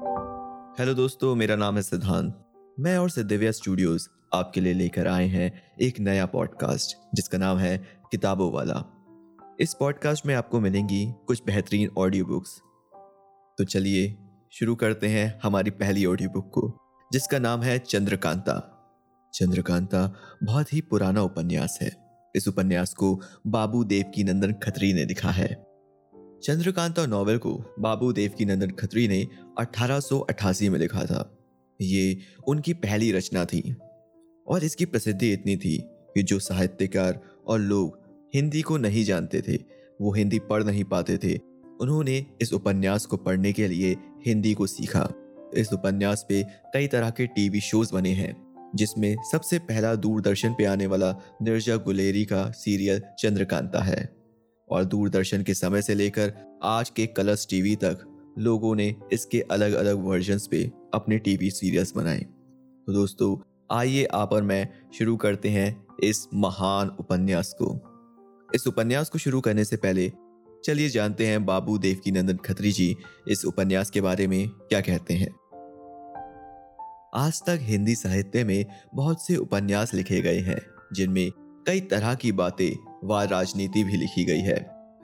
Hello दोस्तों, मेरा नाम है सिद्धांत। मैं और सिद्धव्या स्टूडियोज़ आपके लिए लेकर आए हैं एक नया पॉडकास्ट जिसका नाम है किताबों वाला। इस पॉडकास्ट में आपको मिलेंगी कुछ बेहतरीन ऑडियो बुक्स। तो चलिए शुरू करते हैं हमारी पहली ऑडियो बुक को, जिसका नाम है चंद्रकांता। चंद्रकांता बहुत ही पुराना उपन्यास है। इस उपन्यास को बाबू देवकीनंदन खत्री ने लिखा है। चंद्रकांता नॉवेल को बाबू देवकीनंदन खत्री ने 1888 में लिखा था। ये उनकी पहली रचना थी और इसकी प्रसिद्धि इतनी थी कि जो साहित्यकार और लोग हिंदी को नहीं जानते थे, वो हिंदी पढ़ नहीं पाते थे, उन्होंने इस उपन्यास को पढ़ने के लिए हिंदी को सीखा। इस उपन्यास पे कई तरह के टीवी शोज बने हैं, जिसमें सबसे पहला दूरदर्शन पे आने वाला नीरजा गुलेरी का सीरियल चंद्रकांता है। और दूरदर्शन के समय से लेकर आज के कलर्स टीवी तक लोगों ने इसके अलग अलग वर्जन्स पे अपने टीवी सीरियल्स बनाए। तो दोस्तों, आइए आप और मैं शुरू करते हैं इस महान उपन्यास को। इस उपन्यास को शुरू करने से पहले चलिए जानते हैं बाबू देवकीनंदन खत्री जी इस उपन्यास के बारे में क्या कहते हैं। आज तक हिंदी साहित्य में बहुत से उपन्यास लिखे गए हैं, जिनमें कई तरह की बातें व राजनीति भी लिखी गई है।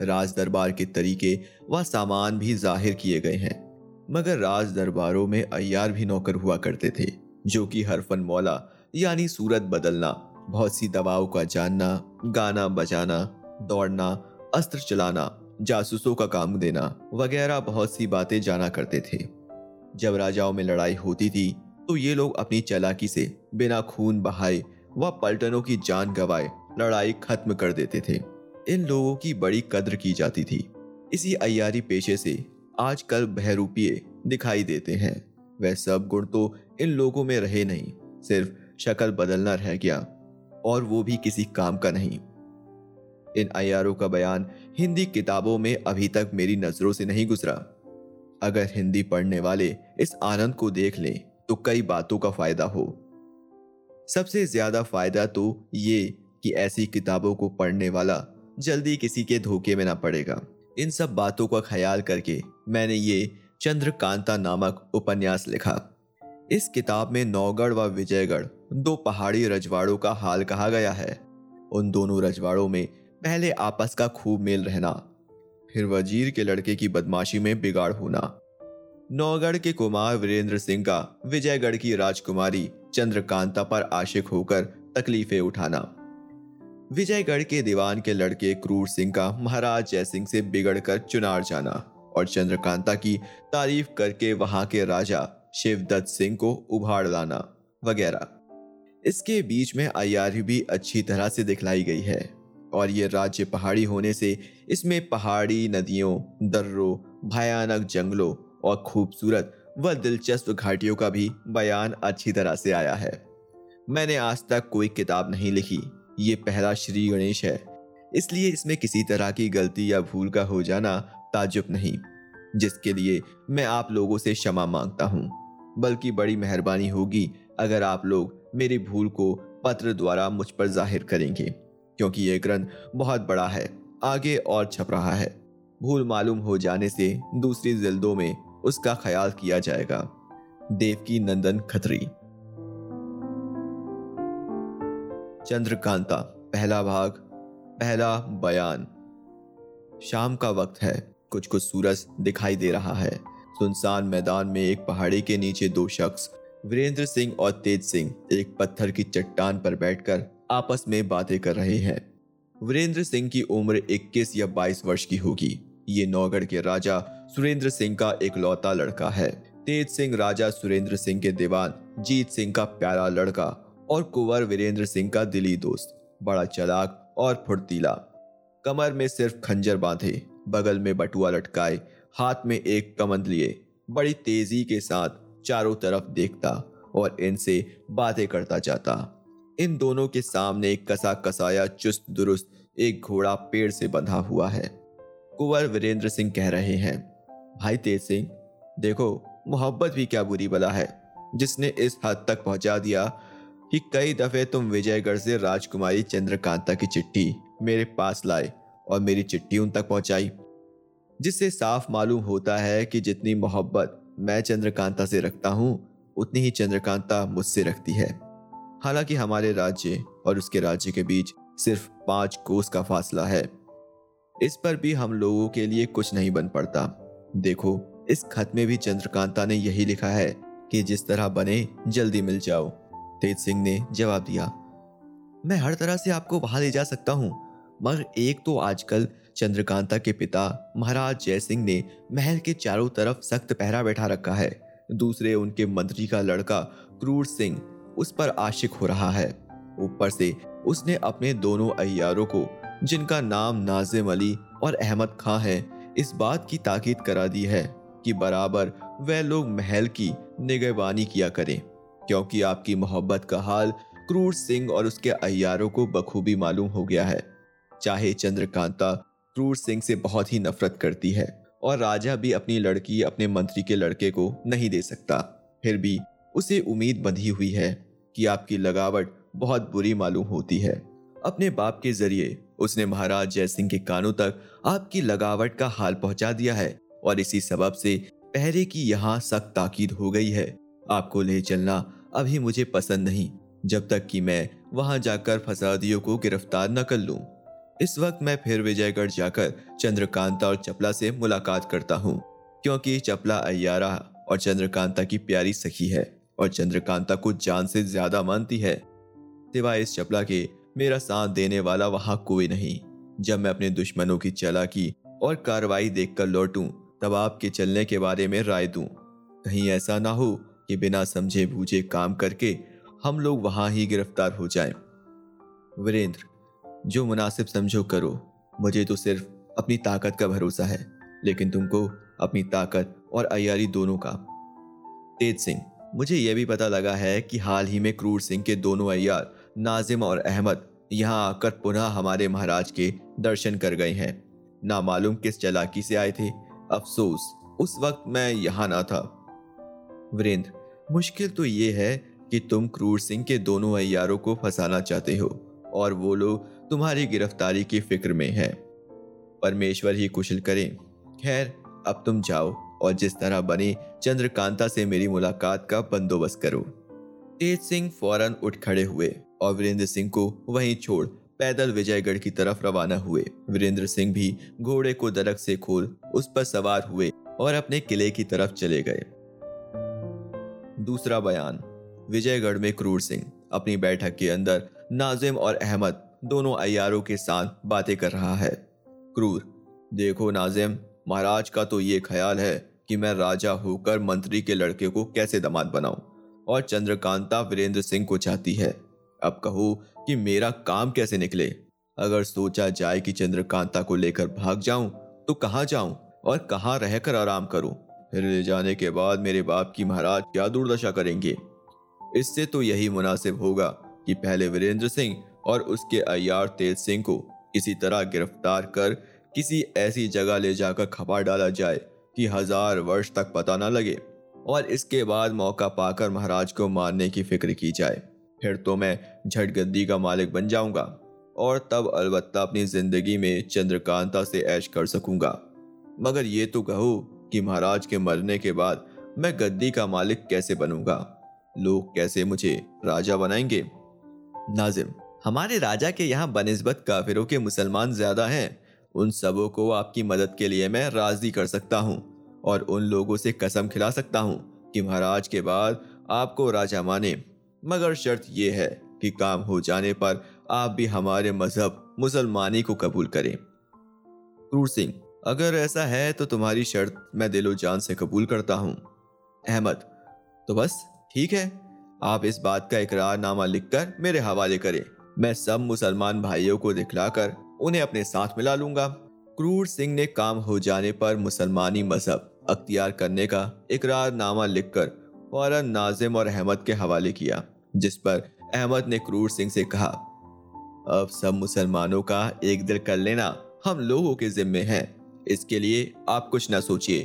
राज दरबार के तरीके व सामान भी जाहिर किए गए हैं। मगर राज दरबारों में अय्यार भी नौकर हुआ करते थे, जो कि हरफन मौला यानी सूरत बदलना, बहुत सी दवाओं का जानना, गाना बजाना, दौड़ना, अस्त्र चलाना, जासूसों का काम देना वगैरह बहुत सी बातें जाना करते थे। जब राजाओं में लड़ाई होती थी तो ये लोग अपनी चालाकी से बिना खून बहाए व पलटनों की जान गंवाए लड़ाई खत्म कर देते थे। इन लोगों की बड़ी कद्र की जाती थी। इसी अय्यारी पेशे से आजकल बहरूपिये दिखाई देते हैं। वह सब गुण तो इन लोगों में रहे नहीं, सिर्फ शक्ल बदलना रह गया, और वो भी किसी काम का नहीं। इन अय्यारों का बयान हिंदी किताबों में अभी तक मेरी नज़रों से नहीं गुजरा। अगर हिंदी पढ़ने वाले इस आनंद को देख लें तो कई बातों का फायदा हो। सबसे ज्यादा फायदा तो ये कि ऐसी किताबों को पढ़ने वाला जल्दी किसी के धोखे में ना पड़ेगा। इन सब बातों का ख्याल करके मैंने ये चंद्रकांता नामक उपन्यास लिखा। इस किताब में नौगढ़ व विजयगढ़, दो पहाड़ी रजवाड़ों का हाल कहा गया है। उन दोनों रजवाड़ों में पहले आपस का खूब मेल रहना, फिर वजीर के लड़के की बदमाशी में बिगाड़ होना। नौगढ़ के कुमार वीरेंद्र सिंह का विजयगढ़ की राजकुमारी चंद्रकांता पर आशिक होकर तकलीफें उठाना। विजयगढ़ के दीवान के लड़के क्रूर सिंह का महाराज जयसिंह से बिगड़कर चुनार जाना और चंद्रकांता की तारीफ करके वहां के राजा शिवदत्त सिंह को उभार लाना वगैरह। इसके बीच में अय्यारी भी अच्छी तरह से दिखलाई गई है। और ये राज्य पहाड़ी होने से इसमें पहाड़ी नदियों, दर्रों, भयानक जंगलों और खूबसूरत व दिलचस्प घाटियों का भी बयान अच्छी तरह से आया है। मैंने आज तक कोई किताब नहीं लिखी, ये पहला श्री गणेश है, इसलिए इसमें किसी तरह की गलती या भूल का हो जाना ताज्जुब नहीं, जिसके लिए मैं आप लोगों से क्षमा मांगता हूँ। बल्कि बड़ी मेहरबानी होगी अगर आप लोग मेरी भूल को पत्र द्वारा मुझ पर जाहिर करेंगे, क्योंकि ये ग्रंथ बहुत बड़ा है, आगे और छप रहा है। भूल मालूम हो जाने से दूसरी जिल्दों में उसका ख्याल किया जाएगा। देवकीनंदन खत्री। चंद्रकांता, पहला भाग, पहला बयान। शाम का वक्त है, कुछ कुछ सूरज दिखाई दे रहा है। सुनसान मैदान में एक पहाड़ी के नीचे दो शख्स, वीरेंद्र सिंह और तेज सिंह, एक पत्थर की चट्टान पर बैठकर आपस में बातें कर रहे हैं। वीरेंद्र सिंह की उम्र 21 या 22 वर्ष की होगी। ये नौगढ़ के राजा सुरेंद्र सिंह का एकलौता लड़का है। तेज सिंह राजा सुरेंद्र सिंह के दीवान जीत सिंह का प्यारा लड़का और कुंवर वीरेंद्र सिंह का दिली दोस्त, बड़ा चालाक और फुर्तीला। कमर में सिर्फ खंजर बांधे, बगल में बटुआ लटकाए, हाथ में एक कमंद लिए, बड़ी तेजी के साथ चारों तरफ देखता और इनसे बातें करता जाता। इन दोनों के सामने कसा कसाया चुस्त दुरुस्त एक घोड़ा पेड़ से बंधा हुआ है। कुंवर वीरेंद्र सिंह कह रहे हैं, भाई तेज सिंह, देखो मोहब्बत भी क्या बुरी बला है, जिसने इस हद तक पहुंचा दिया कि कई दफे तुम विजयगढ़ से राजकुमारी चंद्रकांता की चिट्ठी मेरे पास लाए और मेरी चिट्ठी उन तक पहुंचाई, जिससे साफ मालूम होता है कि जितनी मोहब्बत मैं चंद्रकांता से रखता हूँ उतनी ही चंद्रकांता मुझसे रखती है। हालांकि हमारे राज्य और उसके राज्य के बीच सिर्फ 5 कोस का फासला है। इस पर भी हम लोगों के लिए कुछ नहीं बन पड़ता। देखो, इस खत में भी चंद्रकांता ने यही लिखा है कि जिस तरह बने जल्दी मिल जाओ। तेज सिंह ने जवाब दिया, मैं हर तरह से आपको वहां ले जा सकता हूँ, मगर एक तो आजकल चंद्रकांता के पिता महाराज जयसिंह ने महल के चारों तरफ सख्त पहरा बैठा रखा है, दूसरे उनके मंत्री का लड़का क्रूर सिंह उस पर आशिक हो रहा है, ऊपर से उसने अपने दोनों अय्यारों को, जिनका नाम नाजिम अली और अहमद खां है, इस बात की ताकीद करा दी है कि बराबर वे लोग महल की निगहबानी किया करें, क्योंकि आपकी मोहब्बत का हाल क्रूर सिंह और उसके अय्यारों को बखूबी मालूम हो गया है। चाहे चंद्रकांता क्रूर सिंह से बहुत ही नफरत करती है और राजा भी अपनी लड़की अपने मंत्री के लड़के को नहीं दे सकता, फिर भी उसे उम्मीद बंधी हुई है कि आपकी लगावट बहुत बुरी मालूम होती है। अपने बाप के जरिए उसने महाराज जयसिंह के कानों तक आपकी लगावट का हाल पहुंचा दिया है और इसी सबब से पहरे की यहाँ सख्त ताकीद हो गई है। आपको ले चलना अभी मुझे पसंद नहीं, जब तक कि मैं वहाँ जाकर फसादियों को गिरफ्तार न कर लूँ। इस वक्त मैं फिर विजयगढ़ जाकर चंद्रकांता और चपला से मुलाकात करता हूँ, क्योंकि चपला अय्यारा और चंद्रकांता की प्यारी सखी है और चंद्रकांता को जान से ज्यादा मानती है। सिवाय इस चपला के मेरा साथ देने वाला वहां कोई नहीं। जब मैं अपने दुश्मनों की चालाकी और कार्रवाई देखकर लौटूं, तब आपके चलने के बारे में राय दूं। कहीं ऐसा ना हो कि बिना समझे बूझे काम करके हम लोग वहां ही गिरफ्तार हो जाएं। वीरेंद्र, जो मुनासिब समझो करो, मुझे तो सिर्फ अपनी ताकत का भरोसा है, लेकिन तुमको अपनी ताकत और अय्यारी दोनों का। तेज सिंह, मुझे यह भी पता लगा है कि हाल ही में क्रूर सिंह के दोनों अय्यार नाजिम और अहमद यहाँ आकर पुनः हमारे महाराज के दर्शन कर गए हैं। ना मालूम किस चालाकी से आए थे। अफसोस उस वक्त मैं यहाँ ना था। वीरेंद्र, मुश्किल तो ये है कि तुम क्रूर सिंह के दोनों अय्यारों को फंसाना चाहते हो और वो लोग तुम्हारी गिरफ्तारी की फिक्र में हैं। परमेश्वर ही कुशल करें। खैर, अब तुम जाओ और जिस तरह बने चंद्रकांता से मेरी मुलाकात का बंदोबस्त करो। तेज सिंह फौरन उठ खड़े हुए और वीरेंद्र सिंह को वहीं छोड़ पैदल विजयगढ़ की तरफ रवाना हुए। वीरेंद्र सिंह भी घोड़े को दरक से खोल उस पर सवार हुए और अपने किले की तरफ चले गए। दूसरा बयान। विजयगढ़ में क्रूर सिंह अपनी बैठक के अंदर नाजिम और अहमद दोनों अय्यारों के साथ बातें कर रहा है। क्रूर, देखो नाजिम, महाराज का तो ये ख्याल है कि मैं राजा होकर मंत्री के लड़के को कैसे दामाद बनाऊं, और चंद्रकांता वीरेंद्र सिंह को चाहती है। अब कहो कि मेरा काम कैसे निकले। अगर सोचा जाए कि चंद्रकांता को लेकर भाग जाऊं तो कहाँ जाऊं और कहाँ रहकर आराम करूं। फिर ले जाने के बाद मेरे बाप की महाराज क्या दुर्दशा करेंगे। इससे तो यही मुनासिब होगा कि पहले वीरेंद्र सिंह और उसके अय्यार तेज सिंह को इसी तरह गिरफ्तार कर किसी ऐसी जगह ले जाकर खपा डाला जाए कि 1000 वर्ष तक पता ना लगे, और इसके बाद मौका पाकर महाराज को मारने की फिक्र की जाए। फिर तो मैं झटगद्दी का मालिक बन जाऊंगा और तब अलबत्ता अपनी जिंदगी में चंद्रकांता से ऐश कर सकूंगा। मगर ये तो कहो कि महाराज के मरने के बाद मैं गद्दी का मालिक कैसे बनूंगा, लोग कैसे मुझे राजा बनाएंगे। नाजिम, हमारे राजा के यहाँ बनिस्बत काफिरों के मुसलमान ज्यादा हैं। उन सबों को आपकी मदद के लिए मैं राजी कर सकता हूँ और उन लोगों से कसम खिला सकता हूँ कि महाराज के बाद आपको राजा माने, मगर शर्त यह है कि काम हो जाने पर आप भी हमारे मजहब मुसलमानी को कबूल करें। क्रूर सिंह, अगर ऐसा है तो तुम्हारी शर्त मैं दिलो जान से कबूल करता हूँ। अहमद, तो बस ठीक है, आप इस बात का इकरारनामा लिखकर मेरे हवाले करें। मैं सब मुसलमान भाइयों को दिखलाकर उन्हें अपने साथ मिला लूंगा। क्रूर सिंह ने काम हो जाने पर मुसलमानी मजहब अख्तियार करने का इकरारनामा लिखकर फौरन नाजिम और अहमद के हवाले किया, जिस पर अहमद ने क्रूर सिंह से कहा, अब सब मुसलमानों का एक दिल कर लेना हम लोगों के जिम्मे है। इसके लिए आप कुछ ना सोचिए।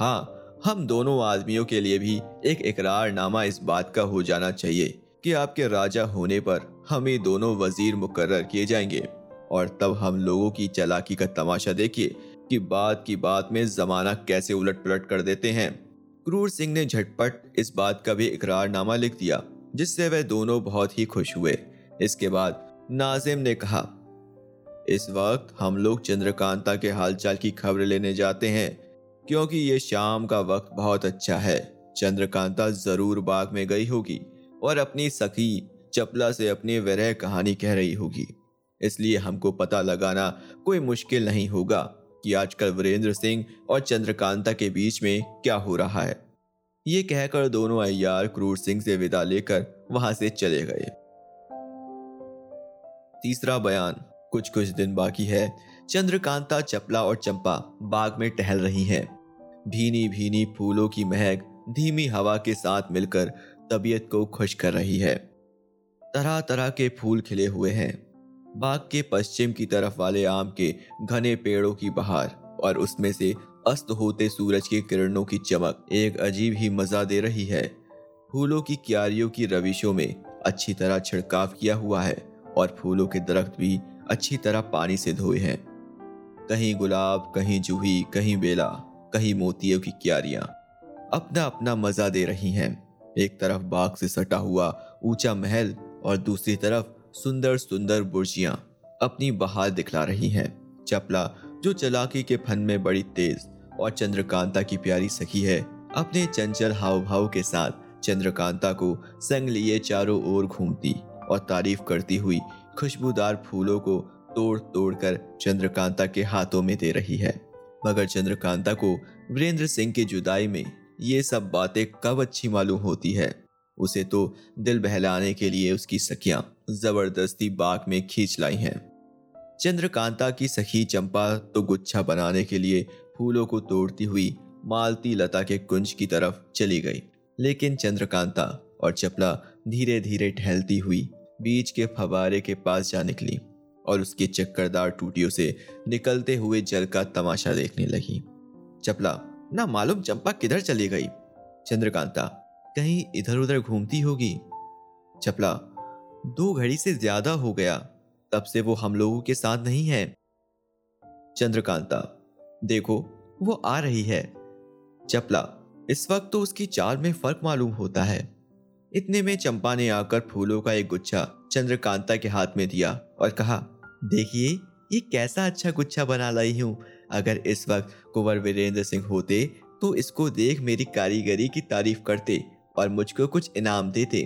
हाँ, हम दोनों आदमियों के लिए भी एक इकरारनामा इस बात का हो जाना चाहिए कि आपके राजा होने पर हम ही दोनों वजीर मुकर्रर किए जाएंगे, और तब हम लोगों की चालाकी का तमाशा देखिए कि बात की बात में जमाना कैसे उलट पलट कर देते हैं। क्रूर सिंह ने झटपट इस बात का भी इकरारनामा लिख दिया, जिससे वे दोनों बहुत ही खुश हुए। इसके बाद नाजिम ने कहा, इस वक्त हम लोग चंद्रकांता के हालचाल की खबर लेने जाते हैं, क्योंकि ये शाम का वक्त बहुत अच्छा है। चंद्रकांता जरूर बाग में गई होगी और अपनी सखी चपला से अपनी विरह कहानी कह रही होगी, इसलिए हमको पता लगाना कोई मुश्किल नहीं होगा कि आजकल वीरेंद्र सिंह और चंद्रकांता के बीच में क्या हो रहा है। ये कहकर दोनों अय्यार क्रूर सिंह से विदा लेकर वहां से चले गए। तीसरा बयान। कुछ दिन बाकी है। चंद्रकांता, चपला और चंपा बाग में टहल रही हैं। भीनी भीनी फूलों की महक धीमी हवा के साथ मिलकर तबीयत को खुश कर रही है। तरह तरह के फूल खिले हुए हैं। बाग के पश्चिम की तरफ वाले आम के घने पेड़ों की बहार और उसमें से अस्त होते सूरज की किरणों की चमक एक अजीब ही मजा दे रही है। फूलों की क्यारियों की रविशों में अच्छी तरह छिड़काव किया हुआ है और फूलों के दरख्त भी अच्छी तरह पानी से धोए हैं। कहीं गुलाब, कहीं जूही, कहीं बेला, कहीं मोतियों की क्यारियां अपना अपना मजा दे रही हैं। एक तरफ बाग से सटा हुआ ऊंचा महल और दूसरी तरफ सुंदर सुंदर बुर्जियां अपनी बहार दिखला रही हैं। चपला, जो चालाकी के फन में बड़ी तेज और चंद्रकांता की प्यारी सखी है, अपने चंचल हाव भाव के साथ चंद्रकांता को संग लिए चारों ओर घूमती और तारीफ करती हुई खुशबूदार फूलों को तोड़ तोड़ कर चंद्रकांता के हाथों में दे रही है। मगर चंद्रकांता को वीरेंद्र सिंह की जुदाई में ये सब बातें कब अच्छी मालूम होती है। उसे तो दिल बहलाने के लिए उसकी सखियां जबरदस्ती बाग में खींच लाई हैं। चंद्रकांता की सखी चंपा तो गुच्छा बनाने के लिए फूलों को तोड़ती हुई मालती लता के कुंज की तरफ चली गई, लेकिन चंद्रकांता और चपला धीरे धीरे टहलती हुई बीच के फवारे के पास जा निकली और उसके चक्करदार टूटियों से निकलते हुए जल का तमाशा देखने लगी। चपला, ना मालूम चंपा किधर चली गई। चंद्रकांता, कहीं इधर उधर घूमती होगी। चपला, 2 घड़ी से ज्यादा हो गया, तब से वो हम लोगों के साथ नहीं है। चंद्रकांता, देखो वो आ रही है। चपला, इस वक्त तो उसकी चाल में फर्क मालूम होता है। इतने में चंपा ने आकर फूलों का एक गुच्छा चंद्रकांता के हाथ में दिया और कहा, देखिए ये कैसा अच्छा गुच्छा बना लाई हूँ। अगर इस वक्त कुंवर वीरेंद्र सिंह होते तो इसको देख मेरी कारीगरी की तारीफ करते और मुझको कुछ इनाम देते।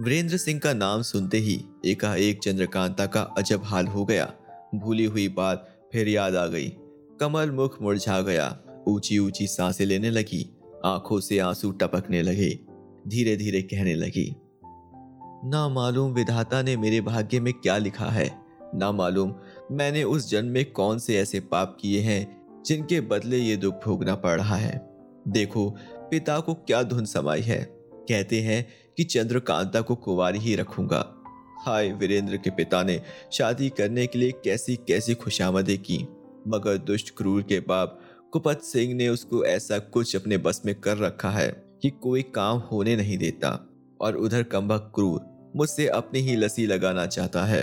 वीरेंद्र सिंह का नाम सुनते ही एकाएक चंद्रकांता का अजब हाल हो गया। भूली हुई बात फिर याद आ गई। कमल मुख मुरझा गया। ऊंची ऊंची सांसें लेने लगी। आंखों से आंसू टपकने लगे। धीरे धीरे कहने लगी, ना मालूम विधाता ने मेरे भाग्य में क्या लिखा है। ना मालूम मैंने उस जन्म में कौन से ऐसे पाप किए हैं जिनके बदले ये दुख भोगना पड़ रहा है। देखो पिता को क्या धुन समाई है। कहते हैं कि चंद्रकांता को कुंवारी ही रखूंगा। हाय, वीरेंद्र के पिता ने शादी करने के लिए कैसी कैसी खुशामदें की, मगर दुष्ट क्रूर के बाप कुपत सिंह ने उसको ऐसा कुछ अपने बस में कर रखा है कि कोई काम होने नहीं देता। और उधर कमबख्त क्रूर मुझसे अपनी ही लस्सी लगाना चाहता है।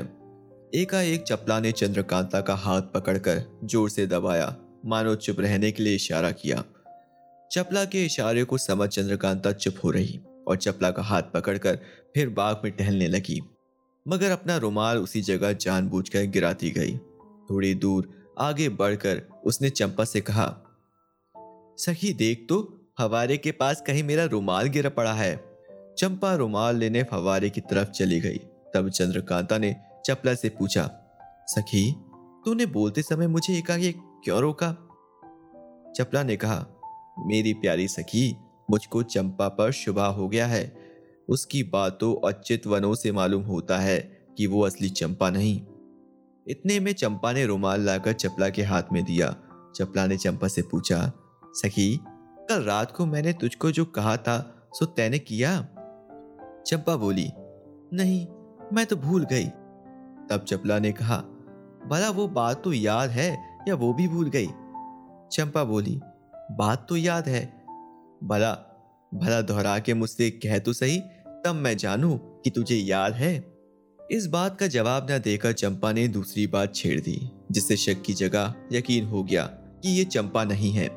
एकाएक चपला ने चंद्रकांता का हाथ पकड़कर जोर से दबाया, मानो चुप रहने के लिए इशारा किया। चपला के इशारे को समझ चंद्रकांता चुप हो रही और चपला का हाथ पकड़कर फिर बाग में टहलने लगी, मगर अपना रुमाल उसी जगह जानबूझकर गिराती गई। थोड़ी दूर आगे बढ़कर उसने चंपा से कहा, सखी देख तो फवारे के पास कहीं मेरा रुमाल गिरा पड़ा है। चंपा रुमाल लेने फवारे की तरफ चली गई। तब चंद्रकांता ने चपला से पूछा, सखी तूने बोलते समय मुझे एकाएक क्यों रोका? चपला ने कहा, मेरी प्यारी सखी, मुझको चंपा पर शुबा हो गया है। उसकी बातों और चितवनों से मालूम होता है कि वो असली चंपा नहीं। इतने में चंपा ने रुमाल लाकर चपला के हाथ में दिया। चपला ने चंपा से पूछा, सखी कल रात को मैंने तुझको जो कहा था सो तैने किया? चंपा बोली, नहीं मैं तो भूल गई। तब चपला ने कहा, भला वो बात तो याद है या वो भी भूल गई? चंपा बोली, बात तो याद है। भला दोहरा के मुझसे कह तो सही, तब मैं जानूं कि तुझे याद है। इस बात का जवाब न देकर चंपा ने दूसरी बात छेड़ दी, जिससे शक की जगह यकीन हो गया कि ये चंपा नहीं है।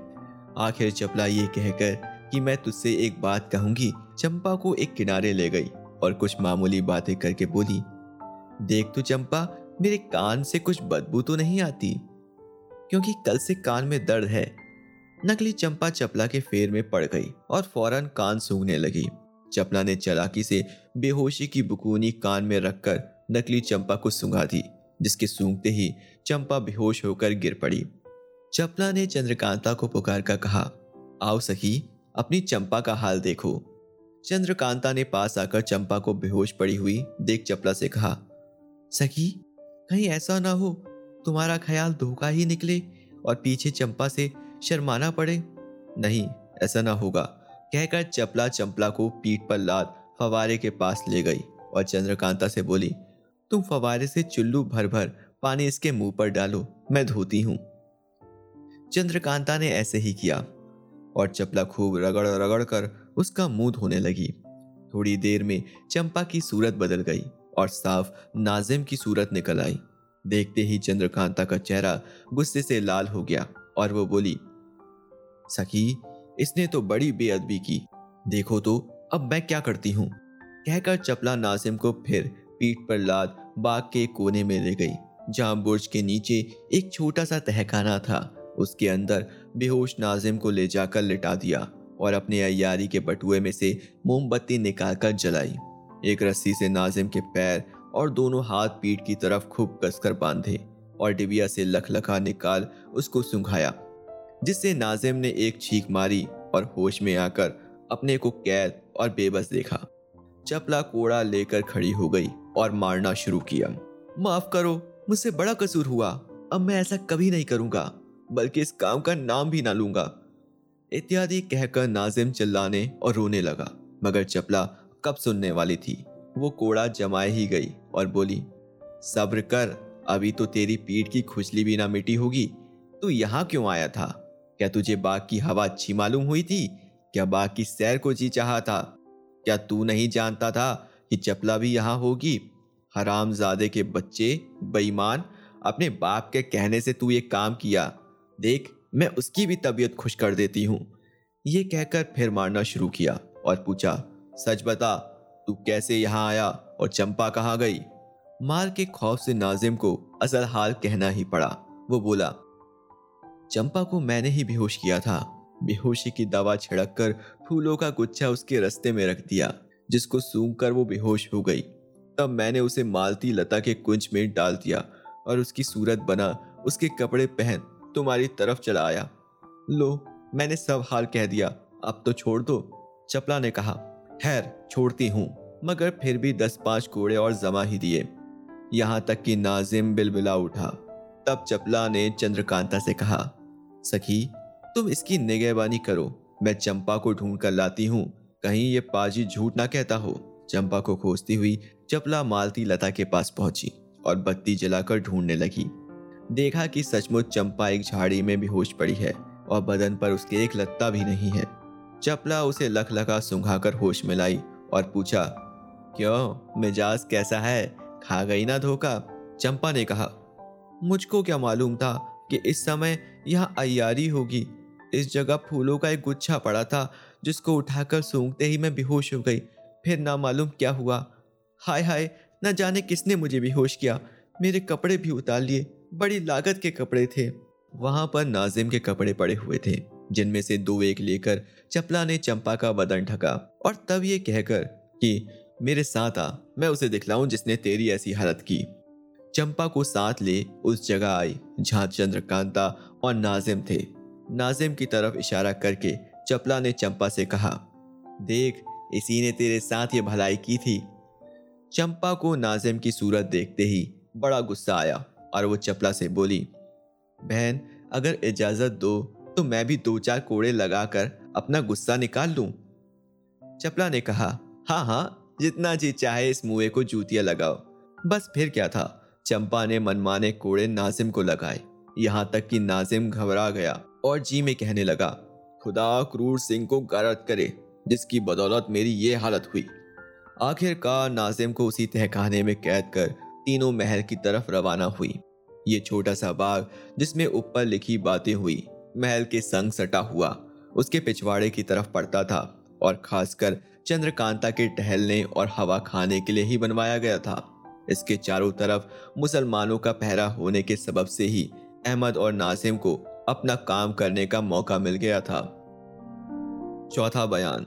आखिर चपला ये कहकर कि मैं तुझसे एक बात कहूँगी। चंपा को एक किनारे ले गई और कुछ मामूली बातें करके बोली, देख तो चंपा, मेरे कान से कुछ बदबू तो नहीं आती, क्योंकि कल से कान में दर्द है। नकली चंपा चपला के फेर में पड़ गई और फौरन कान सूंघने लगी। चपला ने चालाकी से बेहोशी की बुकूनी कान में रखकर नकली चंपा को सूंघा दी, जिसके सूंघते ही चंपा बेहोश होकर गिर पड़ी। चपला ने चंद्रकांता को पुकार कर कहा, आओ सखी, अपनी चंपा का हाल देखो। चंद्रकांता ने पास आकर चंपा को बेहोश पड़ी हुई देख चपला से कहा, सखी कहीं ऐसा ना हो तुम्हारा ख्याल धोखा ही निकले और पीछे चंपा से शर्माना पड़े। नहीं, ऐसा ना होगा, कहकर चपला चंपा को पीठ पर लाद फवारे के पास ले गई और चंद्रकांता से बोली, तुम फवारे से चुल्लू भर भर पानी इसके मुंह पर डालो, मैं धोती हूँ। चंद्रकांता ने ऐसे ही किया और चपला खूब रगड़ रगड़ कर उसका मुंह धोने लगी। थोड़ी देर में चंपा की सूरत बदल गई और साफ नाजिम की सूरत निकल आई। देखते ही चंद्रकांता का चेहरा गुस्से से लाल हो गया और वो बोली, सखी इसने तो बड़ी बेअदबी की, देखो तो अब मैं क्या करती हूँ। कहकर चपला नाजिम को फिर पीठ पर लाद बाग के कोने में ले गई, जहाँ बुर्ज के नीचे एक छोटा सा तहखाना था। उसके अंदर बेहोश नाजिम को ले जाकर लिटा दिया और अपने अयारी के बटुए में से मोमबत्ती निकालकर जलाई। एक रस्सी से नाजिम के पैर और दोनों हाथ पीठ की तरफ खूब कसकर बांधे और डिबिया से लखलखा निकाल उसको सूंघाया, जिससे नाजिम ने एक छींक मारी और होश में आकर अपने को कैद और बेबस देखा। चपला कोड़ा लेकर खड़ी हो गई और मारना शुरू किया। माफ करो, मुझसे बड़ा कसूर हुआ, अब मैं ऐसा कभी नहीं करूँगा, बल्कि इस काम का नाम भी ना लूँगा, इत्यादि कहकर नाजिम चिल्लाने और रोने लगा। मगर चपला कब सुनने वाली थी, वो कोड़ा जमाए ही गई और बोली, सब्र कर, अभी तो तेरी पीठ की खुजली भी ना मिटी होगी। तू यहाँ क्यों आया था? क्या तुझे बाग की हवा अच्छी मालूम हुई थी? क्या बाग की सैर को जी चाहा था? क्या तू नहीं जानता था कि चपला भी यहाँ होगी? हरामजादे के बच्चे, बेईमान, अपने बाप के कहने से तू ये काम किया, देख मैं उसकी भी तबीयत खुश कर देती हूँ। ये कहकर फिर मारना शुरू किया और पूछा, सच बता तू कैसे यहाँ आया और चंपा कहाँ गई? मार के खौफ से नाजिम को असल हाल कहना ही पड़ा। वो बोला, चंपा को मैंने ही बेहोश किया था। बेहोशी की दवा छिड़क कर फूलों का गुच्छा उसके रस्ते में रख दिया, जिसको सूंघ कर वो बेहोश हो गई। तब मैंने उसे मालती लता के कुंज में डाल दिया और उसकी सूरत बना उसके कपड़े पहन तुम्हारी तरफ चला आया। लो, मैंने सब हाल कह दिया, अब तो छोड़ दो। चपला ने कहा, खैर छोड़ती हूँ, मगर फिर भी 10-5 कोड़े और जमा ही दिए, यहाँ तक कि नाजिम बिलबिला उठा। तब चपला ने चंद्रकांता से कहा, सखी तुम इसकी निगहबानी करो, मैं चंपा को ढूंढ कर लाती हूँ, कहीं ये पाजी झूठ ना कहता हो। चंपा को खोजती हुई चपला मालती लता के पास पहुंची और बत्ती जलाकर ढूंढने लगी। देखा कि सचमुच चंपा एक झाड़ी में बेहोश पड़ी है और बदन पर उसके एक लत्ता भी नहीं है। चपला उसे लखलखा सूंघाकर होश में लाई और पूछा, क्यों मिजाज कैसा है, खा गई ना धोखा? चंपा ने कहा, मुझको क्या मालूम था कि इस समय यहाँ अय्यारी होगी। इस जगह फूलों का एक गुच्छा पड़ा था, जिसको उठाकर सूंघते ही मैं बेहोश हो गई, फिर ना मालूम क्या हुआ। हाय हाय, न जाने किसने मुझे बेहोश किया, मेरे कपड़े भी उतार लिए, बड़ी लागत के कपड़े थे। वहाँ पर नाजिम के कपड़े पड़े हुए थे, जिनमें से 2 एक लेकर चपला ने चंपा का बदन ढका और तब ये कहकर कि मेरे साथ आ, मैं उसे दिखलाऊं जिसने तेरी ऐसी हालत की। चंपा को साथ ले उस जगह आई जहाँ चंद्रकांता और नाजिम थे। नाजिम की तरफ इशारा करके चपला ने चंपा से कहा, देख इसी ने तेरे साथ ये भलाई की थी। चंपा को नाजिम की सूरत देखते ही बड़ा गुस्सा आया और वो चपला से बोली, बहन अगर इजाज़त दो तो मैं भी 2-4 कोड़े लगाकर अपना गुस्सा निकाल लूं। चपला ने कहा, हाँ, जितना जी चाहे इस मुए को जूतियां लगाओ। बस फिर क्या था, चंपा ने मनमाने कोड़े नाजिम को लगाए, यहाँ तक कि नाजिम घबरा गया और जी में कहने लगा, खुदा क्रूर सिंह को गारत करे, जिसकी बदौलत मेरी ये हालत हुई। आखिरकार नाजिम को उसी तहखाने में कैद कर तीनों महल की तरफ रवाना हुई। ये छोटा सा बाग जिसमें ऊपर लिखी बातें हुई, महल के संग सटा हुआ, उसके पिछवाड़े की तरफ पड़ता था और खासकर चंद्रकांता के टहलने और हवा खाने के लिए ही बनवाया गया था। इसके चारों तरफ मुसलमानों का पहरा होने के सबब से ही अहमद और नाजिम को अपना काम करने का मौका मिल गया था। चौथा बयान।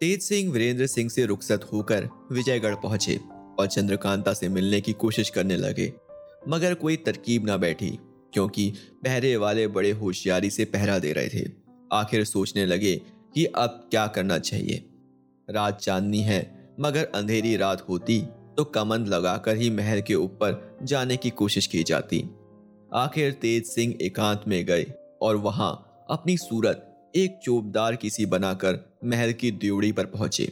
तेज सिंह वीरेंद्र सिंह से रुखसत होकर विजयगढ़ पहुंचे और चंद्रकांता से मिलने की कोशिश करने लगे, मगर कोई तरकीब ना बैठी क्योंकि पहरे वाले बड़े होशियारी से पहरा दे रहे थे। आखिर सोचने लगे कि अब क्या करना चाहिए। रात चांदनी है मगर अंधेरी रात होती तो कमंद लगाकर ही महल के ऊपर जाने की कोशिश की जाती। आखिर तेज सिंह एकांत में गए और वहां अपनी सूरत एक चोबदार की सी बनाकर महल की ड्योढ़ी पर पहुंचे।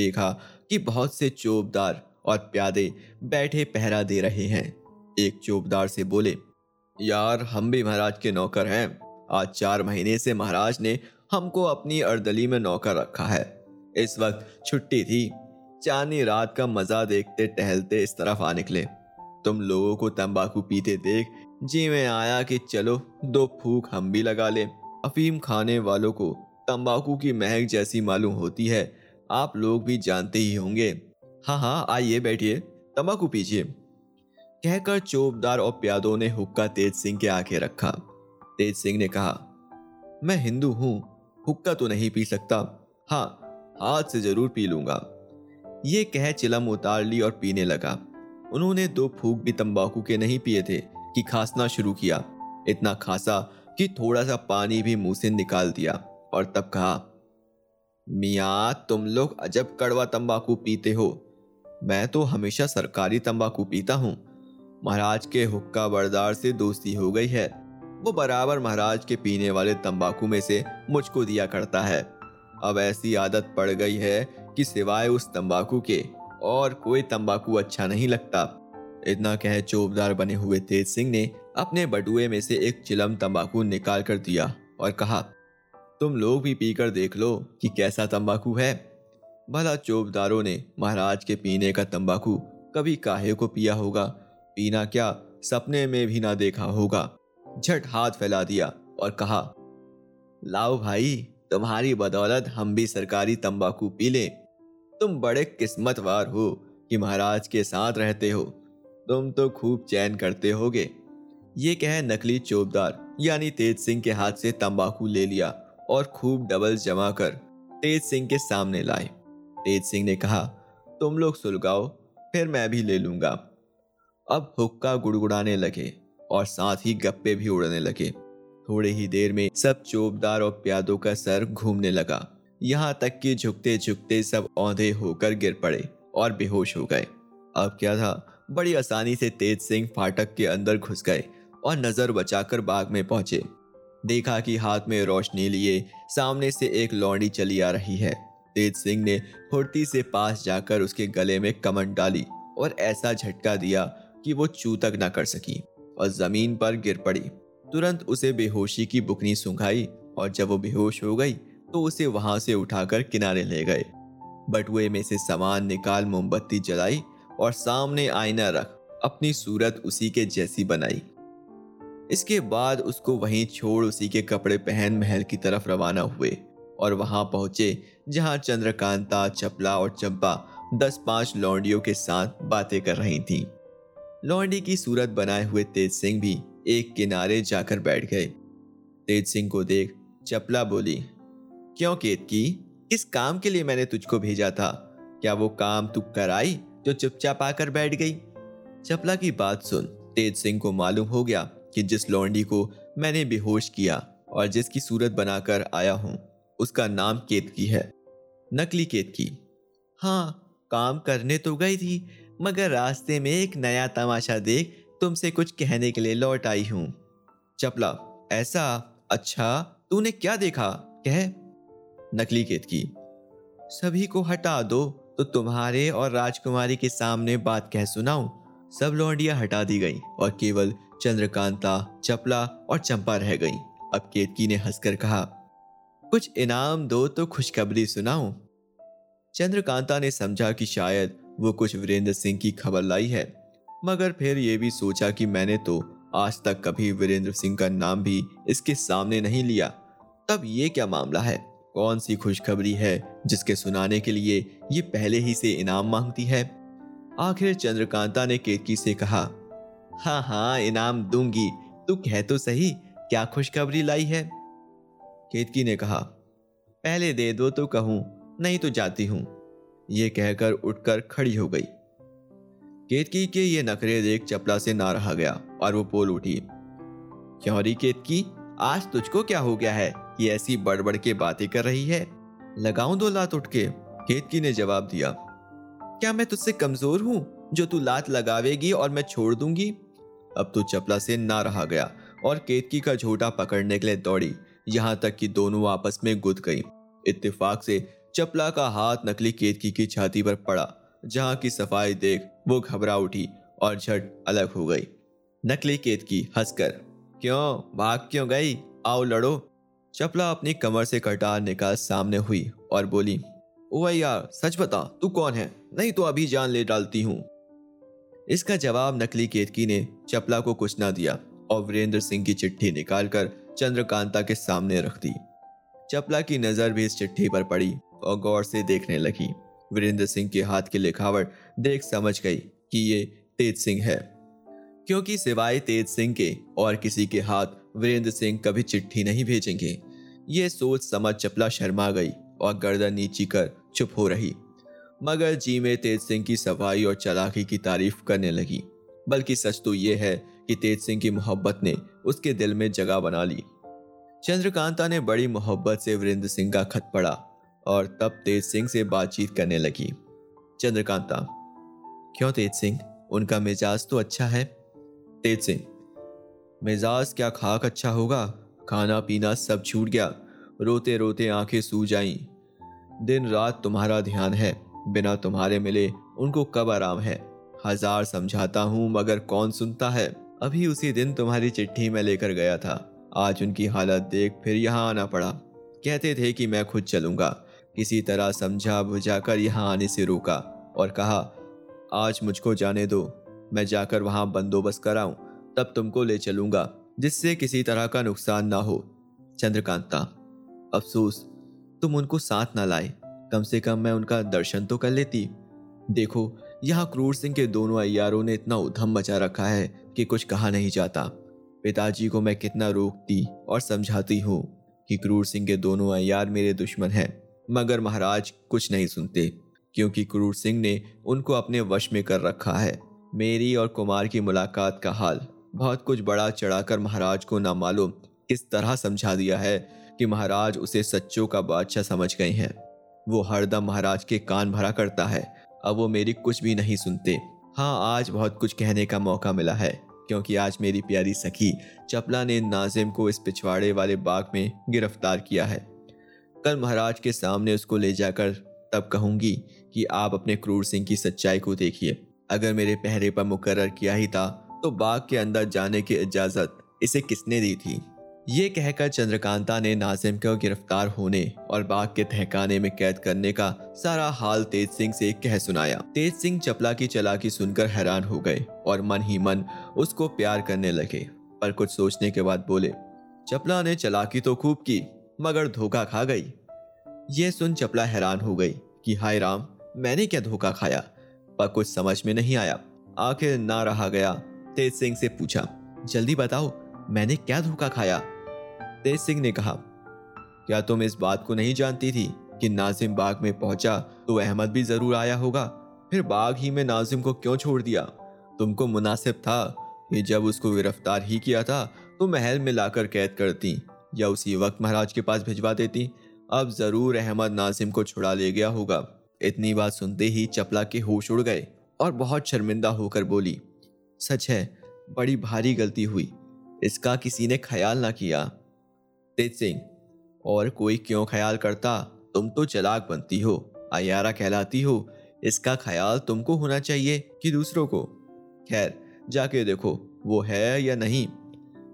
देखा कि बहुत से चोबदार और प्यादे बैठे पहरा दे रहे हैं। एक चोबदार से बोले, यार हम भी महाराज के नौकर हैं। आज 4 महीने से महाराज ने हमको अपनी अर्दली में नौकर रखा है। इस वक्त छुट्टी थी, चांदनी रात का मजा देखते टहलते इस तरफ आ निकले। तुम लोगों को तंबाकू पीते देख जी में आया कि चलो 2 फूंक हम भी लगा ले। अफीम खाने वालों को तंबाकू की महक जैसी मालूम होती है, आप लोग भी जानते ही होंगे। हाँ, आइए बैठिए, तंबाकू पीजिए, कहकर चोबदार और प्यादों ने हुक्का तेज सिंह के आगे रखा। तेज सिंह ने कहा, मैं हिंदू हूँ, हुक्का तो नहीं पी सकता, हाँ हाथ से जरूर पी लूंगा। ये कह चिलम उतार ली और पीने लगा। उन्होंने 2 फूंक भी तंबाकू के नहीं पिए थे कि खांसना शुरू किया, इतना खांसा कि थोड़ा सा पानी भी मुंह से निकाल दिया और तब कहा, मियाँ तुम लोग अजब कड़वा तंबाकू पीते हो, मैं तो हमेशा सरकारी तंबाकू पीता हूँ। महाराज के हुक्का बरदार से दोस्ती हो गई है, वो बराबर महाराज के पीने वाले तंबाकू में से मुझको दिया करता है। अब ऐसी आदत पड़ गई है कि सिवाय उस तंबाकू के और कोई तंबाकू अच्छा नहीं लगता। इतना कह चोबदार बने हुए तेज सिंह ने अपने बटुए में से एक चिलम तंबाकू निकाल कर दिया और कहा, तुम लोग भी पीकर देख लो कि कैसा तंबाकू है। भला चोबदारों ने महाराज के पीने का तंबाकू कभी काहे को पिया होगा, पीना क्या सपने में भी ना देखा होगा। झट हाथ फैला दिया और कहा, लाओ भाई, तुम्हारी बदौलत हम भी सरकारी तंबाकू पी लें। तुम बड़े किस्मतवार हो कि महाराज के साथ रहते हो, तुम तो खूब चैन करते होगे। ये कह नकली चोबदार यानी तेज सिंह के हाथ से तंबाकू ले लिया और खूब डबल जमा कर तेज सिंह के सामने लाए। तेज सिंह ने कहा, तुम लोग सुलगाओ फिर मैं भी ले लूँगा। अब हुक्का गुड़गुड़ाने लगे और साथ ही गप्पे भी उड़ने लगे। थोड़ी ही देर में सब चोबदार और प्यादों का सर घूमने लगा, यहाँ तक कि झुकते झुकते सब औंधे होकर गिर पड़े और बेहोश हो गए। अब क्या था, बड़ी आसानी से तेज सिंह फाटक के अंदर घुस गए और नज़र बचाकर बाग में पहुंचे। देखा कि हाथ में रोशनी लिए सामने से एक लौंडी चली आ रही है। तेज सिंह ने फुर्ती से पास जाकर उसके गले में कमंड डाली और ऐसा झटका दिया कि वो चू तक ना कर सकी और ज़मीन पर गिर पड़ी। तुरंत उसे बेहोशी की बुकनी सूंघाई और जब वो बेहोश हो गई तो उसे वहां से उठाकर किनारे ले गए। बटुए में से सामान निकाल मोमबत्ती जलाई और सामने आईना रख अपनी सूरत उसी के जैसी बनाई। इसके बाद उसको वहीं छोड़ उसी के कपड़े पहन महल की तरफ रवाना हुए और वहां पहुंचे जहां चंद्रकांता, चपला और चंपा 10-5 लौंडियों के साथ बातें कर रही थीं। लौंडी की सूरत बनाए हुए तेज सिंह भी एक किनारे जाकर बैठ गए। तेज सिंह को देख चपला बोली, क्यों केतकी, किस काम के लिए मैंने तुझको भेजा था? क्या वो काम तू कराई जो चुपचाप आकर बैठ गई? चपला की बात सुन तेज सिंह को मालूम हो गया कि जिस लौंडी को मैंने बेहोश किया और जिसकी सूरत बनाकर आया हूँ उसका नाम केतकी है, नकली केतकी। हाँ, काम करने तो गई थी मगर रास्ते में एक नया तमाशा देख तुमसे कुछ कहने के लिए लौट आई हूँ। चपला, ऐसा? अच्छा, तूने क्या देखा? कह। नकली केतकी, सभी को हटा दो तो तुम्हारे और राजकुमारी के सामने बात कह सुनाऊं। सब लौंडियां हटा दी गई और केवल चंद्रकांता, चपला और चंपा रह गई। अब केतकी ने हंसकर कहा, कुछ इनाम दो तो खुशखबरी सुनाऊं। चंद्रकांता ने समझा कि शायद वो कुछ वीरेंद्र सिंह की खबर लाई है, मगर फिर ये भी सोचा कि मैंने तो आज तक कभी वीरेंद्र सिंह का नाम भी इसके सामने नहीं लिया, तब ये क्या मामला है? कौन सी खुशखबरी है जिसके सुनाने के लिए ये पहले ही से इनाम मांगती है? आखिर चंद्रकांता ने केतकी से कहा, हाँ हाँ इनाम दूंगी, तू कह तो सही क्या खुशखबरी लाई है? केतकी ने कहा, पहले दे दो तो कहूं, नहीं तो जाती हूं। ये कहकर उठकर खड़ी हो गई। केतकी के ये नखरे देख चपला से ना रहा गया और वो बोल उठी, क्यों री केतकी, आज तुझको क्या हो गया है? ये ऐसी बड़बड़ के बातें कर रही है, लगाऊं दो लात उठ के? केतकी ने जवाब दिया, क्या मैं तुझसे कमजोर हूं जो तू लात लगावेगी और मैं छोड़ दूंगी? अब तो चपला से ना रहा गया और केतकी का झोटा पकड़ने के लिए दौड़ी, यहाँ तक कि दोनों आपस में गुद गई। इत्तेफाक से चपला का हाथ नकली केतकी की छाती पर पड़ा, जहाँ की सफाई देख वो घबरा उठी और झट अलग हो गई। नकली केतकी हंसकर, क्यों भाग क्यों गई, आओ लड़ो। चपला अपनी कमर से कटार निकाल सामने हुई और बोली, ओए यार सच बता तू कौन है, नहीं तो अभी जान ले डालती हूँ। इसका जवाब नकली केतकी ने चपला को कुछ ना दिया और वीरेंद्र सिंह की चिट्ठी निकालकर चंद्रकांता के सामने रख दी। चपला की नज़र भी इस चिट्ठी पर पड़ी और गौर से देखने लगी। वीरेंद्र सिंह के हाथ की लिखावट देख समझ गई कि ये तेज सिंह है, क्योंकि सिवाय तेज सिंह के और किसी के हाथ वीरेंद्र सिंह कभी चिट्ठी नहीं भेजेंगे। ये सोच समझ चपला शर्मा गई और गर्दन नीची कर चुप हो रही, मगर जी में तेज सिंह की सफाई और चालाकी की तारीफ करने लगी। बल्कि सच तो ये है कि तेज सिंह की मोहब्बत ने उसके दिल में जगह बना ली। चंद्रकांता ने बड़ी मोहब्बत से वीरेंद्र सिंह का खत पढ़ा और तब तेज सिंह से बातचीत करने लगी। चंद्रकांता, क्यों तेज सिंह, उनका मिजाज तो अच्छा है? तेज सिंह, मिजाज क्या खाक अच्छा होगा, खाना पीना सब छूट गया, रोते रोते आंखें सूज आईं। दिन रात तुम्हारा ध्यान है, बिना तुम्हारे मिले उनको कब आराम है। हजार समझाता हूँ मगर कौन सुनता है। अभी उसी दिन तुम्हारी चिट्ठी मैं लेकर गया था, आज उनकी हालत देख फिर यहाँ आना पड़ा। कहते थे कि मैं खुद चलूँगा, किसी तरह समझा बुझा कर यहाँ आने से रोका और कहा आज मुझको जाने दो, मैं जाकर वहाँ बंदोबस्त कराऊं, तब तुमको ले चलूँगा जिससे किसी तरह का नुकसान ना हो। चंद्रकांता, अफसोस तुम उनको साथ ना लाए, कम से कम मैं उनका दर्शन तो कर लेती। देखो यहाँ क्रूर सिंह के दोनों अय्यारों ने इतना उधम मचा रखा है कि कुछ कहा नहीं जाता। पिताजी को मैं कितना रोकती और समझाती हूँ कि क्रूर सिंह के दोनों अय्यार मेरे दुश्मन हैं, मगर महाराज कुछ नहीं सुनते, क्योंकि क्रूर सिंह ने उनको अपने वश में कर रखा है। मेरी और कुमार की मुलाकात का हाल बहुत कुछ बड़ा चढ़ाकर महाराज को ना मालूम किस तरह समझा दिया है कि महाराज उसे सच्चों का बादशाह समझ गए हैं। वो हरदम महाराज के कान भरा करता है, अब वो मेरी कुछ भी नहीं सुनते। हाँ, आज बहुत कुछ कहने का मौका मिला है, क्योंकि आज मेरी प्यारी सखी चपला ने नाजिम को इस पिछवाड़े वाले बाग में गिरफ्तार किया है। कल महाराज के सामने उसको ले जाकर तब कहूँगी कि आप अपने क्रूर सिंह की सच्चाई को देखिए। अगर मेरे पहरे पर मुकर्रर किया ही था तो बाग के अंदर जाने की इजाज़त इसे किसने दी थी? ये कहकर चंद्रकांता ने नाजिम को गिरफ्तार होने और बाग के तहखाने में कैद करने का सारा हाल तेज सिंह से कह सुनाया। तेज सिंह चपला की चलाकी सुनकर हैरान हो गए और मन ही मन उसको प्यार करने लगे, पर कुछ सोचने के बाद बोले, चपला ने चलाकी तो खूब की मगर धोखा खा गई। ये सुन चपला हैरान हो गई कि हाय राम, मैंने क्या धोखा खाया? पर कुछ समझ में नहीं आया। आखिर ना रहा गया तेज सिंह से पूछा, जल्दी बताओ मैंने क्या धोखा खाया? तेज सिंह ने कहा, क्या तुम इस बात को नहीं जानती थी कि नाजिम बाग में पहुंचा तो अहमद भी जरूर आया होगा, फिर बाग ही में नाजिम को क्यों छोड़ दिया? तुमको मुनासिब था कि जब उसको गिरफ्तार ही किया था तो महल में लाकर कैद करती या उसी वक्त महाराज के पास भिजवा देती। अब जरूर अहमद नाजिम को छुड़ा ले गया होगा। इतनी बात सुनते ही चपला के होश उड़ गए और बहुत शर्मिंदा होकर बोली, सच है, बड़ी भारी गलती हुई, इसका किसी ने ख्याल ना किया। तेज सिंह, और कोई क्यों ख्याल करता, तुम तो चालाक बनती हो, अयारा कहलाती हो, इसका ख्याल तुमको होना चाहिए कि दूसरों को। खैर जाके देखो वो है या नहीं।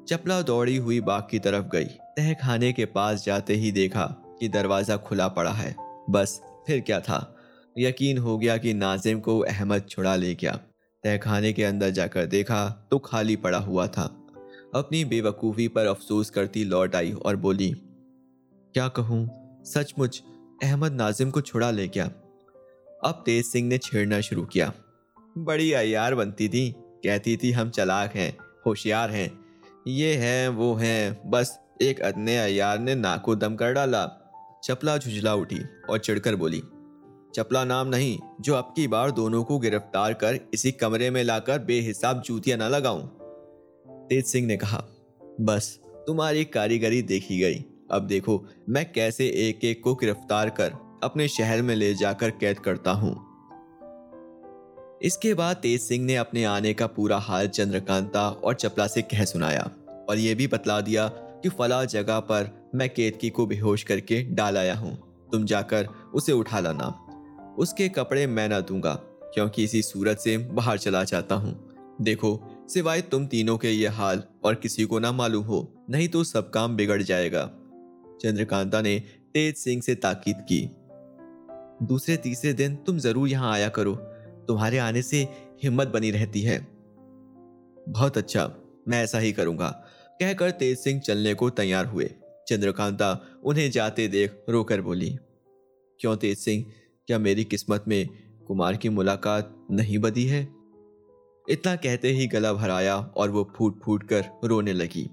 चपला दौड़ी हुई बाग की तरफ गई। तहखाने के पास जाते ही देखा कि दरवाज़ा खुला पड़ा है। बस फिर क्या था, यकीन हो गया कि नाजिम को अहमद छुड़ा ले गया। तहखाने के अंदर जाकर देखा तो खाली पड़ा हुआ था। अपनी बेवकूफ़ी पर अफसोस करती लौट आई और बोली, क्या कहूँ, सचमुच अहमद नाजिम को छुड़ा ले गया। अब तेज सिंह ने छेड़ना शुरू किया। बड़ी अयार बनती थी, कहती थी हम चालाक हैं, होशियार हैं, ये हैं वो हैं। बस एक अदने अयार ने नाको दम कर डाला। चपला झुझला उठी और चिढ़कर बोली, चपला नाम नहीं जो अब की बार दोनों को गिरफ्तार कर इसी कमरे में लाकर बेहिसाब जूतियां ना लगाऊं। तेज सिंह ने कहा, बस तुम्हारी कारीगरी देखी गई, अब देखो मैं कैसे एक एक को गिरफ्तार कर अपने शहर में ले जाकर कैद करता हूं। इसके बाद तेज सिंह ने अपने आने का पूरा हाल चंद्रकांता और चपला से कह सुनाया और यह भी बतला दिया कि फला जगह पर मैं केतकी को बेहोश करके डाल आया हूँ, तुम जाकर उसे उठा लाना। उसके कपड़े मैं ना दूंगा क्योंकि इसी सूरत से बाहर चला जाता हूँ। देखो सिवाय तुम तीनों के ये हाल और किसी को ना मालूम हो, नहीं तो सब काम बिगड़ जाएगा। चंद्रकांता ने तेज सिंह से ताकीद की, दूसरे तीसरे दिन तुम जरूर यहाँ आया करो, तुम्हारे आने से हिम्मत बनी रहती है। बहुत अच्छा, मैं ऐसा ही करूंगा, कहकर तेज सिंह चलने को तैयार हुए। चंद्रकांता उन्हें जाते देख रोकर बोली, क्यों तेज सिंह, क्या मेरी किस्मत में कुमार की मुलाकात नहीं बदी है? इतना कहते ही गला भराया और वो फूट फूट कर रोने लगी।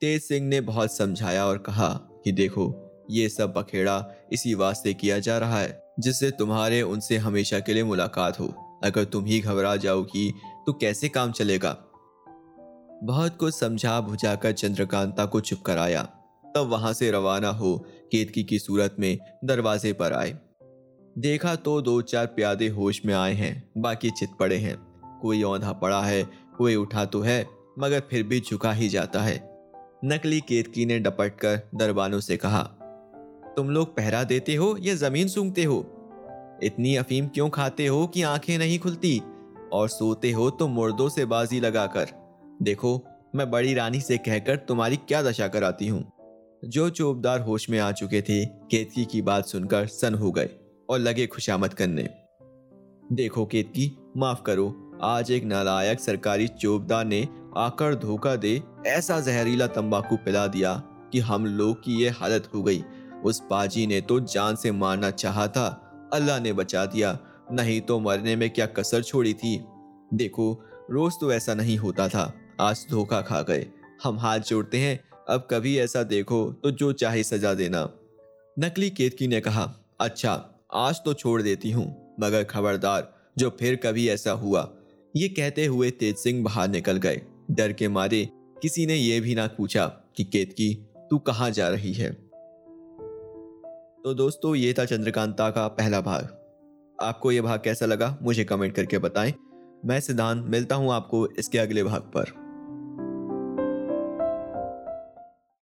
तेज सिंह ने बहुत समझाया और कहा कि देखो ये सब बखेड़ा इसी वास्ते किया जा रहा है जिससे तुम्हारे उनसे हमेशा के लिए मुलाकात हो। अगर तुम ही घबरा जाओगी तो कैसे काम चलेगा। बहुत कुछ समझा बुझाकर चंद्रकांता को चुप कराया, तब वहां से रवाना हो केतकी की सूरत में दरवाजे पर आए। देखा तो दो चार प्यादे होश में आए हैं, बाकी चित पड़े हैं। कोई औंधा पड़ा है, कोई उठा तो है मगर फिर भी झुका ही जाता है। नकली केतकी ने डपट कर दरबानों से कहा, तुम लोग पहरा देते हो या जमीन सूंघते हो? इतनी अफीम क्यों खाते हो कि आंखें नहीं खुलती, और सोते हो तो मुर्दों से बाजी लगाकर। देखो मैं बड़ी रानी से कहकर तुम्हारी क्या दशा कराती हूँ। जो चोपदार होश में आ चुके थे केतकी की बात सुनकर सन हो गए और लगे खुशामद करने। देखो केतकी, माफ करो, आज एक नालायक सरकारी चोपदार ने आकर धोखा दे ऐसा जहरीला तंबाकू पिला दिया कि हम लोग की ये हालत हो गई। उस पाजी ने तो जान से मारना चाहा था, अल्लाह ने बचा दिया, नहीं तो मरने में क्या कसर छोड़ी थी। देखो रोज तो ऐसा नहीं होता था, आज धोखा खा गए। हम हाथ जोड़ते हैं, अब कभी ऐसा देखो तो जो चाहे सजा देना। नकली केतकी ने कहा, अच्छा आज तो छोड़ देती हूँ, मगर खबरदार जो फिर कभी ऐसा हुआ। ये कहते हुए तेज सिंह बाहर निकल गए। डर के मारे किसी ने यह भी ना पूछा कि केतकी तू कहाँ जा रही है। तो दोस्तों ये था चंद्रकांता का पहला भाग। आपको ये भाग कैसा लगा मुझे कमेंट करके बताएं। मैं सिद्धांत, मिलता हूँ आपको इसके अगले भाग पर।